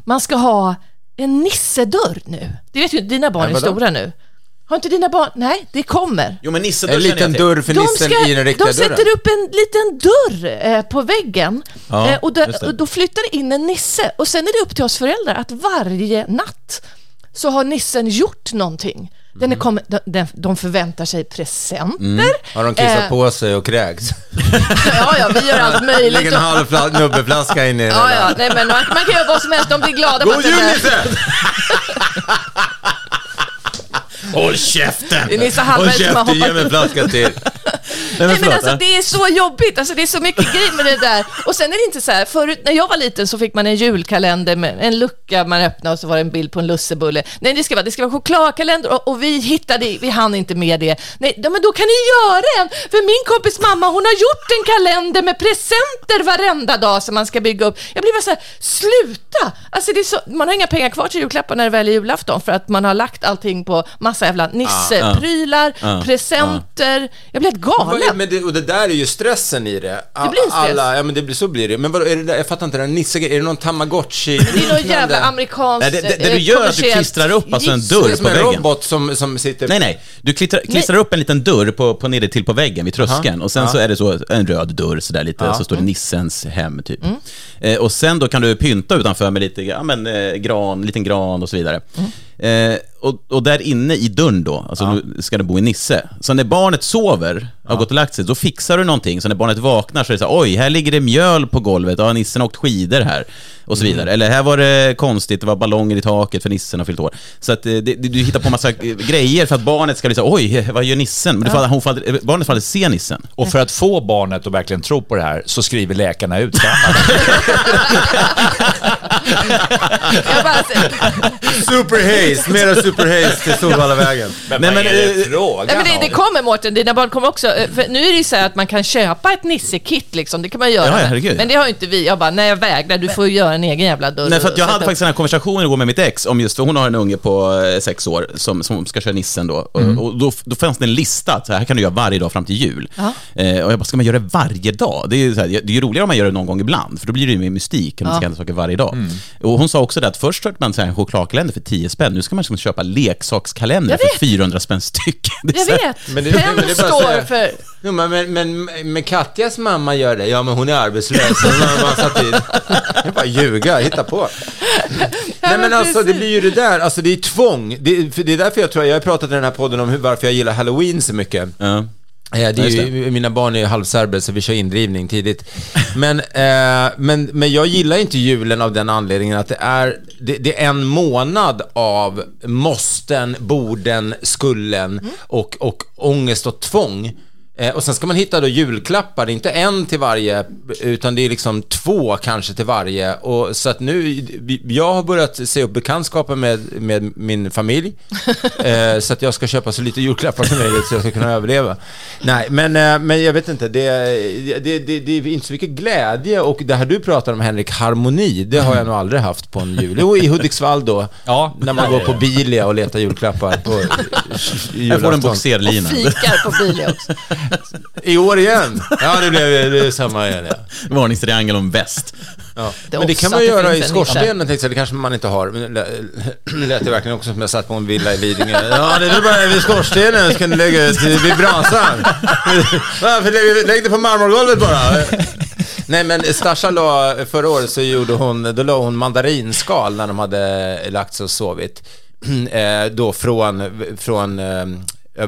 man ska ha en nissedörr nu. Det vet ju dina barn är stora nu. Har inte dina barn? Nej, det kommer. Jo, men nissen, en liten dörr för nissen ska, i den riktiga dörren. De sätter dörren. Upp en liten dörr eh, på väggen ja, eh, och, då, och då flyttar det in en nisse. Och sen är det upp till oss föräldrar att varje natt så har nissen gjort någonting. Den är kom, de, de förväntar sig presenter. Mm. Har de kissat eh, på sig och kräks? Ja, ja, vi gör allt möjligt. Lägg en halv nubbeflaska in i den. Ja, ja, nej, men man, man kan göra vad som helst. De blir glada. God jul, nissen! Håll käften! Håll käften, ge mig en flaska till. Nej, men, Nej, men alltså, det är så jobbigt. Alltså, det är så mycket grej med det där. Och sen är det inte så här, förut när jag var liten så fick man en julkalender med en lucka man öppnade och så var det en bild på en lussebulle. Nej, det ska vara, det ska vara chokladkalender och, och vi hittade, vi hann inte med det. Nej, men då kan ni göra en. För min kompis mamma, hon har gjort en kalender med presenter varenda dag som man ska bygga upp. Jag blir bara så här, sluta! Alltså, det är så, man har inga pengar kvar till julklappar när det väl är julafton för att man har lagt allting på massa jävla nisseprylar, ah, ah, presenter. Ah. Jag blir helt galen. Men det, och det där är ju stressen i det. All, det blir stress. Alla, ja men det blir så blir det. Men vad är det där? Jag fattar inte den nissegrejen. Är det någon Tamagotchi? Det är någon jävla amerikansk. Nej, det, det, det du gör är att du klistrar upp alltså en dörr på väggen. En robot som som sitter. Nej nej, du klistrar, klistrar nej. upp en liten dörr på på nere till på väggen vid tröskeln ha? och sen ha? så är det så en röd dörr så där lite ha? så står det Nissens hem typ. Mm. Eh, och sen då kan du pynta utanför med lite ja men eh, gran, liten gran och så vidare. Mm. Eh, och, och där inne i dörren då alltså ja. nu ska det bo i Nisse. Så när barnet sover ja. har gått och lagt sig, då fixar du någonting. Så när barnet vaknar så är det så här, oj, här ligger det mjöl på golvet. Ja, Nissen har åkt skidor här. Och så vidare. Mm. Eller här var det konstigt, det var ballonger i taket för Nissen har fyllt år. Så att det, det, du hittar på massa grejer för att barnet ska bli så, oj, vad gör Nissen? Men du ja. får, hon får, barnet får aldrig se Nissen. Och för att få barnet att verkligen tro på det här så skriver läkarna ut. Superhaste, mera superhaste till Solvalla vägen. Men, men, men, det, nej, men det, det kommer Mårten, dina barn kommer också. För nu är det ju så här att man kan köpa ett nissekit liksom, det kan man göra. Ja, ja, men det har ju inte vi. Jag bara, nej jag vägrar, du får göra en egen jävla dörr. Nej, för att jag hade faktiskt en konversation igår med mitt ex om just, för hon har en unge på sex år som, som ska köra nissen då. Mm. Och, och då, då fanns det en lista, så här kan du göra varje dag fram till jul. Eh, och jag bara, ska man göra det varje dag? Det är ju, så här, det är ju roligare om man gör det någon gång ibland, för då blir det ju mer mystik om man ska hända saker varje dag. Mm. Och hon sa också det att först hörde man så här, en chokladkalender för tio spänn, nu ska man köpa leksakskalender för fyrahundra spänn styck. Jag vet, men det, men det står för... Jo, men, men, men Katjas mamma gör det. Ja, men hon är arbetslös. Hon har en massa tid. Jag bara ljuga, hitta på. Nej, men alltså, det blir ju det där. Alltså, det är tvång. Det, för det är därför jag tror jag har pratat i den här podden om hur, varför jag gillar Halloween så mycket. Ja. Ja, det är ju, mina barn är ju halvserber så vi kör indrivning tidigt. Men, eh, men, men jag gillar inte julen av den anledningen att det är, det, det är en månad av måsten, borden, skullen och, och ångest och tvång. Eh, och sen ska man hitta då julklappar, inte en till varje utan det är liksom två kanske till varje. Och så att nu jag har börjat se upp bekantskapen med, med min familj eh, så att jag ska köpa så lite julklappar som möjligt så jag ska kunna överleva. Nej, men, eh, men jag vet inte det, det, det, det är inte så mycket glädje. Och det här du pratar om, Henrik, harmoni, det har jag nog aldrig haft på en jul. Jo, i Hudiksvall då, ja, när man går på Bilia och letar julklappar på julafton. Jag får en boxerlina. Och fikar på Bilia också. I år igen. Ja, det blev det samma igen. Ja. Varningstriangel om väst. Ja. Det men det kan man göra i skorstenen, tänkte jag. Det kanske man inte har. Nu lät det verkligen också som jag satt på en villa i Lidingö. Ja, det är bara vid skorstenen ska ni lägga ut vid brasan. Varför lägg, lägg det på marmorgolvet bara? Nej, men Stasha la förra året så gjorde hon, då la hon mandarinskal när de hade lagt sig och sovit. Då från från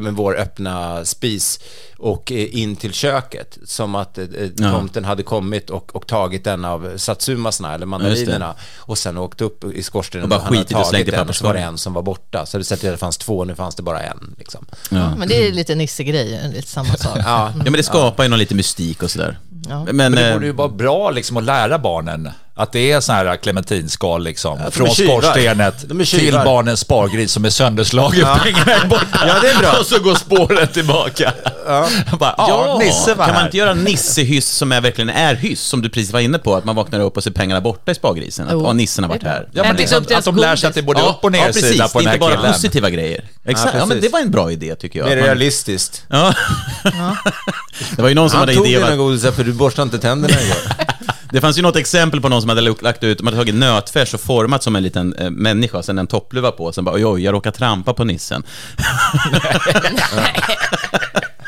men vår öppna spis och in till köket som att eh, tomten ja. hade kommit och, och tagit den av satsumasna eller mandarinerna och sen åkt upp i skorstenen och bara skitit och slängt i papperskorgen. En som var borta så det sätter det fanns två, nu fanns det bara en liksom. Ja. Men det är lite nissegrejer, lite samma sak. Ja. Ja, men det skapar ju någon lite mystik och sådär. Ja. Men, men det borde ju vara bra liksom att lära barnen att det är sån här clementinskal liksom ja, från skorstenet till barnens spargris som är sönderslagen ja. pengarna borta. Ja, det är bra. Och så går spåret tillbaka. Ja, bara, ja, Nisse var kan här. Man inte göra nissehyss som är verkligen är hyss som du precis var inne på att man vaknar upp och ser pengarna borta i spargrisen att oh. oh, nissen har varit här. Ja, men liksom, att de lär sig att det både ja, upp och ner ja, precis, sida på den här killen. Inte bara positiva grejer. Exakt. Ja, ja, men det var en bra idé tycker jag. Mer realistiskt. Ja. Ja. Det var ju någon som han hade idé om att godisar för du borstar inte tänderna igår. Det fanns ju något exempel på någon som hade lagt ut, man hade tagit nötfärs och format som en liten eh, människa, sen en toppluva på, sen bara, oj, jag råkar trampa på nissen. Nej.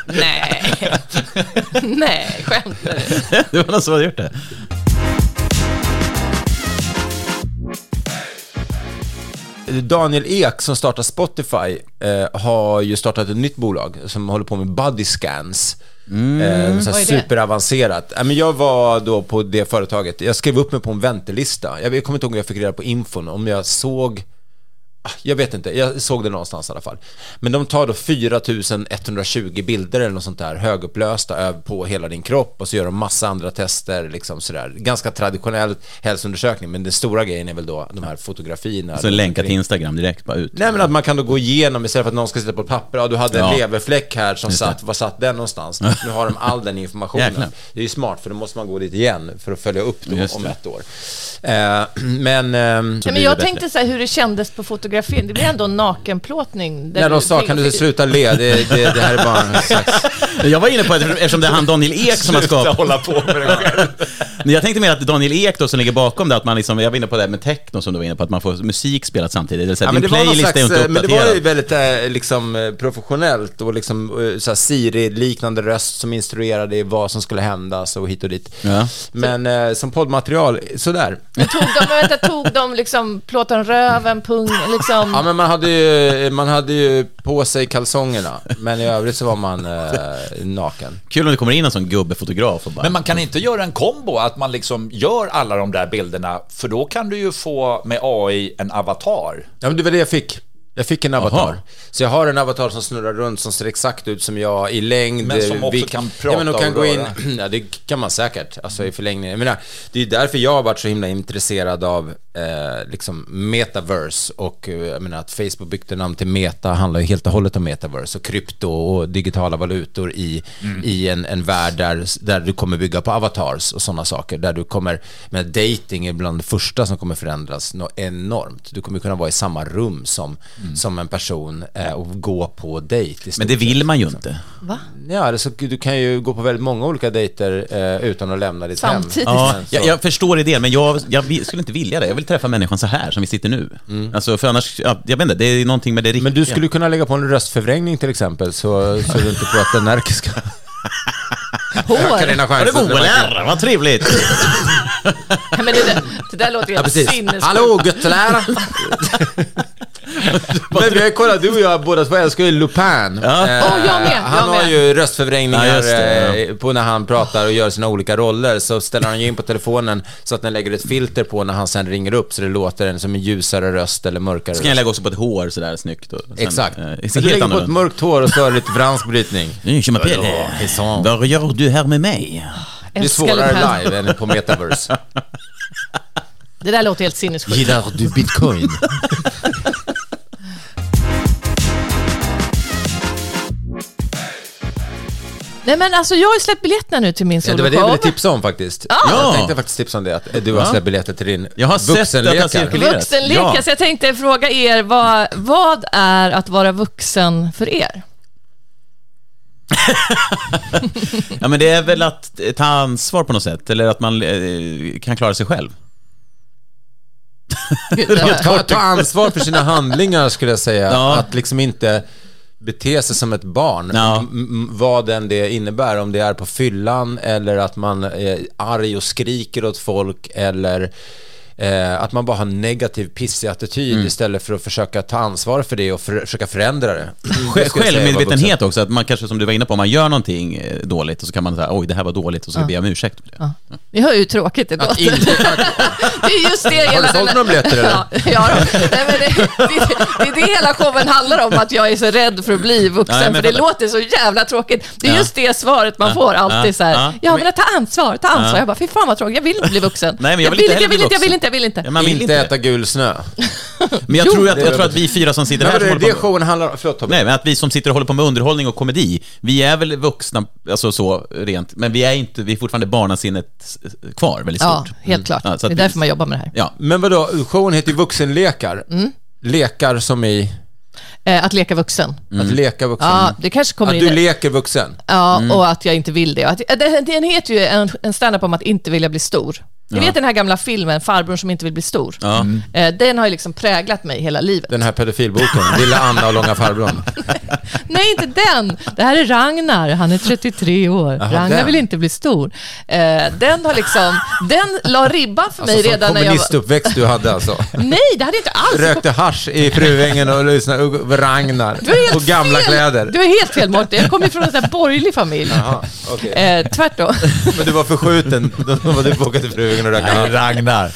Nej. Nej, skämtar du? Det var någon som hade gjort det. Daniel Ek som startar Spotify eh, har ju startat ett nytt bolag som håller på med body scans. Mm. Så superavancerat. Jag var då på det företaget. Jag skrev upp mig på en väntelista. Jag kommer inte ihåg hur jag fick reda på infon. Om jag såg Jag vet inte, jag såg det någonstans i alla fall. Men de tar då fyra tusen etthundratjugo bilder eller något sånt där högupplösta på hela din kropp, och så gör de massa andra tester liksom sådär. Ganska traditionell hälsoundersökning, men den stora grejen är väl då de här fotografierna. Så länka till Instagram direkt bara ut. Nej, men att man kan då gå igenom istället för att någon ska sitta på ett papper. Ja, du hade en ja. leverfläck här som satt, var satt den någonstans? Nu har de all den informationen. Jäklar. Det är ju smart, för då måste man gå dit igen för att följa upp då om ett år. Eh, men eh, ja, men jag tänkte så här, hur det kändes på fotografin. Det blir ändå en nakenplåtning. När de sa, kan du sluta le? Det, det, det här är bara en slags... Jag var inne på att eftersom det är han Daniel Ek som har skapat... hålla på med det själv. Jag tänkte mer att Daniel Ek då, som ligger bakom det, att man liksom, jag var inne på det här med techno som du var inne på, att man får musik spelat samtidigt. Det, ja, men det, var slags, men det var ju väldigt äh, liksom, professionellt och liksom, äh, Siri-liknande röst som instruerade vad som skulle hända så hit och dit. Ja. Men äh, som poddmaterial, sådär. Men tog de, men vänta, tog de liksom plåten röven, pung, liksom... Ja, men man hade ju, man hade ju på sig kalsongerna, men i övrigt så var man äh, naken. Kul om det kommer in en sån gubbefotograf och bara... Men man kan inte göra en kombo att man liksom gör alla de där bilderna, för då kan du ju få med A I en avatar. Ja, men det var det jag fick. Jag fick en avatar. Aha. Så jag har en avatar som snurrar runt, som ser exakt ut som jag i längd. Men som också vik- kan prata, ja, men kan och gå in. Ja, det kan man säkert. Alltså i förlängningen. Jag menar, det är därför jag har varit så himla intresserad av eh, liksom metaverse. Och jag menar, att Facebook byggde namn till Meta handlar ju helt och hållet om metaverse och krypto och digitala valutor i, mm. i en, en värld där, där du kommer bygga på avatars och sådana saker. Där du kommer, men dating är bland det första som kommer förändras enormt. Du kommer kunna vara i samma rum som Mm. som en person eh, och gå på dejt. Men det vill man ju inte. Va? Ja, det så, du kan ju gå på väldigt många olika dejter eh, utan att lämna ditt samtidigt. Hem. Ja, jag, jag förstår idén, men jag, jag skulle inte vilja det. Jag vill träffa människan så här som vi sitter nu. Mm. Alltså, för annars, ja, jag vet inte, det är någonting med det riktiga. Men du skulle kunna lägga på en röstförvrängning till exempel, så, så du inte pratar närkiska. Hår. Var det gobelära? Vad trevligt. Men det där, det där låter ju ja, sinnes. Hallå, göttelära. Men vi har kollat, du och jag båda två älskar ju Lupin. Ja. Eh, oh, jag med, jag han har med. ju röstförvrängningar ja, eh, på när han pratar och gör sina olika roller. Så ställer han ju in på telefonen så att den lägger ett filter på när han sen ringer upp, så det låter en som en ljusare röst eller mörkare. Så kan jag lägga också på ett hår sådär snyggt. Och sen, exakt. Eh, så du lägger på ett mörkt hår och så har lite fransbrytning. Vad gör du här med mig? Det är svårare live än på metaverse. Det där låter helt sinnessjukt. Gillar du bitcoin? Nej, men alltså jag har ju släppt biljetterna nu till min soloshow. Ja, det var det jag ville tipsa om faktiskt. Ah. Ja. Jag tänkte faktiskt tipsa om det, att du har släppt biljetter till din jag har vuxenlekar. Sett att vuxenlekar, ja. Så jag tänkte fråga er, vad, vad är att vara vuxen för er? Ja, men det är väl att ta ansvar på något sätt, eller att man eh, kan klara sig själv. ta, ta ansvar för sina handlingar skulle jag säga, ja. Att liksom inte bete sig som ett barn, ja. m- m- vad den det innebär, om det är på fyllan eller att man är arg och skriker åt folk, eller eh, att man bara har negativ pissig attityd mm. istället för att försöka ta ansvar för det och för- försöka förändra det. Själv, självmedvetenhet också, att man kanske, som du var inne på, om man gör någonting dåligt och så kan man säga, oj det här var dåligt, och så ja. Ber jag om ursäkt för det. Ja. Ja. Vi hör ju tråkigt idag. Det är just det hela. Har du sålt några biljetter eller? Ja, ja nej, men det, det, det, det hela showen handlar om, att jag är så rädd för att bli vuxen, nej, för det, det låter så jävla tråkigt. Det är ja. Just det svaret man ja. Får alltid ja. Så här. Ja. Jag vill ta ansvar, ta ansvar. Ja. Jag bara, fy fan vad tråkigt, jag vill inte bli vuxen. Nej, men jag vill inte, jag vill inte, jag vill inte. Jag vill inte. Ja, man vill inte, inte äta gul snö. Men jag, jo, tror, att, jag tror att vi fyra som sitter nej, här som det, håller det på showen handlar, förlåt, nej, men att vi som sitter och håller på med underhållning och komedi, vi är väl vuxna, alltså så rent, men vi är inte, vi är fortfarande barnasinnet kvar väldigt stort. Ja, helt mm. klart. Ja, det är därför vi, man jobbar med det här. Ja. Men vadå, showen heter ju vuxenlekar. Mm. Lekar som i eh, att leka vuxen. Mm. Att leka vuxen. Ja, det kanske kommer att in du där. Leker vuxen. Ja, mm. och att jag inte vill det. Att, det, det heter ju en, en stand-up om att inte vilja bli stor. Ni ja. Vet den här gamla filmen Farbrorn som inte vill bli stor ja. mm. Den har ju liksom präglat mig hela livet. Den här pedofilboken, Lilla Anna och långa farbrorn. Nej, inte den. Det här är Ragnar, han är trettiotre år. Aha, Ragnar den. Vill inte bli stor. Den har liksom, den la ribban för alltså, mig redan när jag var... Som kommunistuppväxt du hade alltså. Nej, det hade inte alls. Rökte hasch i Fruängen och lyssnade och Ragnar på gamla fel. Kläder. Du är helt fel, Mårten. Jag kommer från en sån här borgerlig familj. Aha, okay. eh, Tvärtom. Men du var förskjuten. Då var du bokat i Fruängen. Ragnar.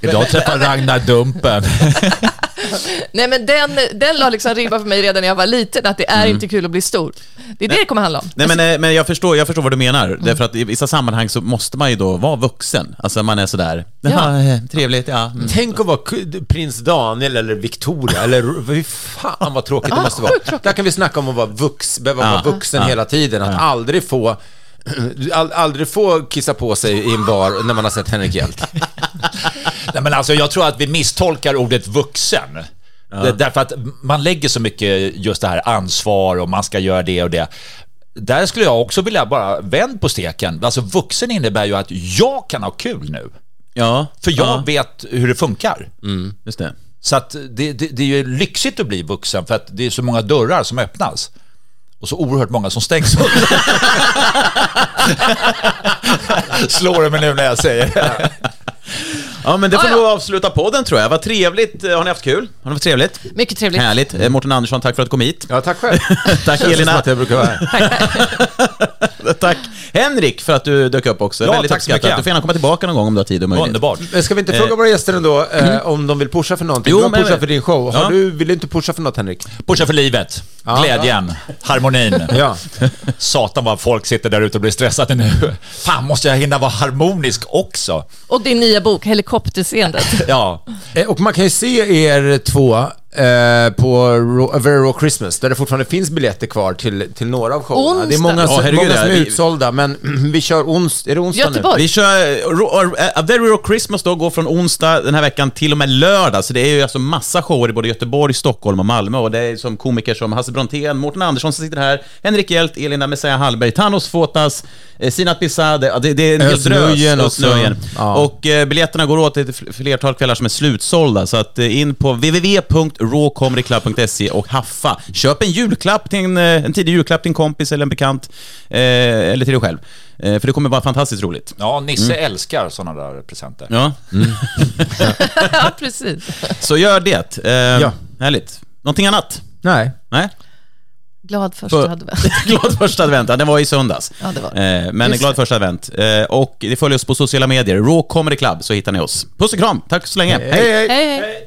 Idag träffar Ragnar Dumpen. Nej, men den, den la liksom ribba för mig redan när jag var liten, att det är mm. inte kul att bli stor. Det är det det kommer handla om. Nej, men, men jag, förstår, jag förstår vad du menar. Mm. Därför att i vissa sammanhang så måste man ju då vara vuxen. Alltså man är sådär, ja, trevligt, ja. Mm. Tänk att vara prins Daniel eller Victoria, eller hur fan vad tråkigt ah, det måste vara. Tråkigt. Där kan vi snacka om att vara, vux, behöva ah, vara vuxen ah, hela tiden, att ah. aldrig få... All, aldrig få kissa på sig i en bar när man har sett Henrik Hjelt. Nej, men alltså jag tror att vi misstolkar ordet vuxen. Ja. Därför att man lägger så mycket just det här ansvar och man ska göra det och det. Där skulle jag också vilja bara vända på steken. Alltså vuxen innebär ju att jag kan ha kul nu. Ja, för jag ja. vet hur det funkar. Mm, just det. Så att det, det, det är ju lyxigt att bli vuxen för att det är så många dörrar som öppnas. Och så oerhört många som stängs upp. Slår det mig nu när jag säger det. Ja, men det får ah, ja. nog avsluta podden, tror jag. Vad trevligt. Har ni haft kul? Har ni haft trevligt? Mycket trevligt. Härligt. Mårten Andersson, tack för att du kom hit. Ja, tack själv. Tack Elina. Jag brukar vara här. Tack Henrik för att du dök upp också. Ja, väldigt tack så mycket. Du får gärna komma tillbaka någon gång om du har tid och möjlighet. Underbart. Ska vi inte fråga våra gäster ändå eh, om de vill pusha för någonting? Jo, du har pushat för din show. Har ja. du, vill du inte pusha för något, Henrik? Pusha för livet. Ja, glädjen. Ja. Harmonin. Ja. Satan vad folk sitter där ute och blir stressade nu. Fan, måste jag hinna vara harmonisk också? Och din nya bok, Helikopter. Ja. Och man kan ju se er två eh, på A Very Raw Christmas, där det fortfarande finns biljetter kvar till, till några av showerna. Det är många som, oh, herregud, många som är utsålda, men vi kör ons- är det onsdag Göteborg nu? Vi kör A Very Raw Christmas då, går från onsdag den här veckan till och med lördag. Så det är ju alltså massa shower i både Göteborg, Stockholm och Malmö. Och det är som komiker som Hasse Brontén, Mårten Andersson som sitter här, Henrik Hjelt, Elina Messia Halberg, Tannos Fotas, Sinat Bissade, det, det är en Snöjen och Snöjen. Ja. Och eh, biljetterna går åt ett flertal kvällar som är slutsålda. Så att eh, in på w w w punkt raw comedy club punkt s e och haffa. Köp en julklapp till en, en tidig julklapp till en kompis eller en bekant. Eh, eller till dig själv. Eh, för det kommer vara fantastiskt roligt. Ja, Nisse mm. älskar sådana där presenter. Ja, mm. Ja, precis. Så gör det. Eh, ja. Härligt. Någonting annat? Nej. Nej. Glad första advent. Glad första advent, ja, den var i söndags. Ja, det var. Eh, men glad första advent. Eh, och det följer oss på sociala medier. Raw Comedy Club, så hittar ni oss. Puss och kram, tack så länge. Hej, hej, hej. Hej, hej.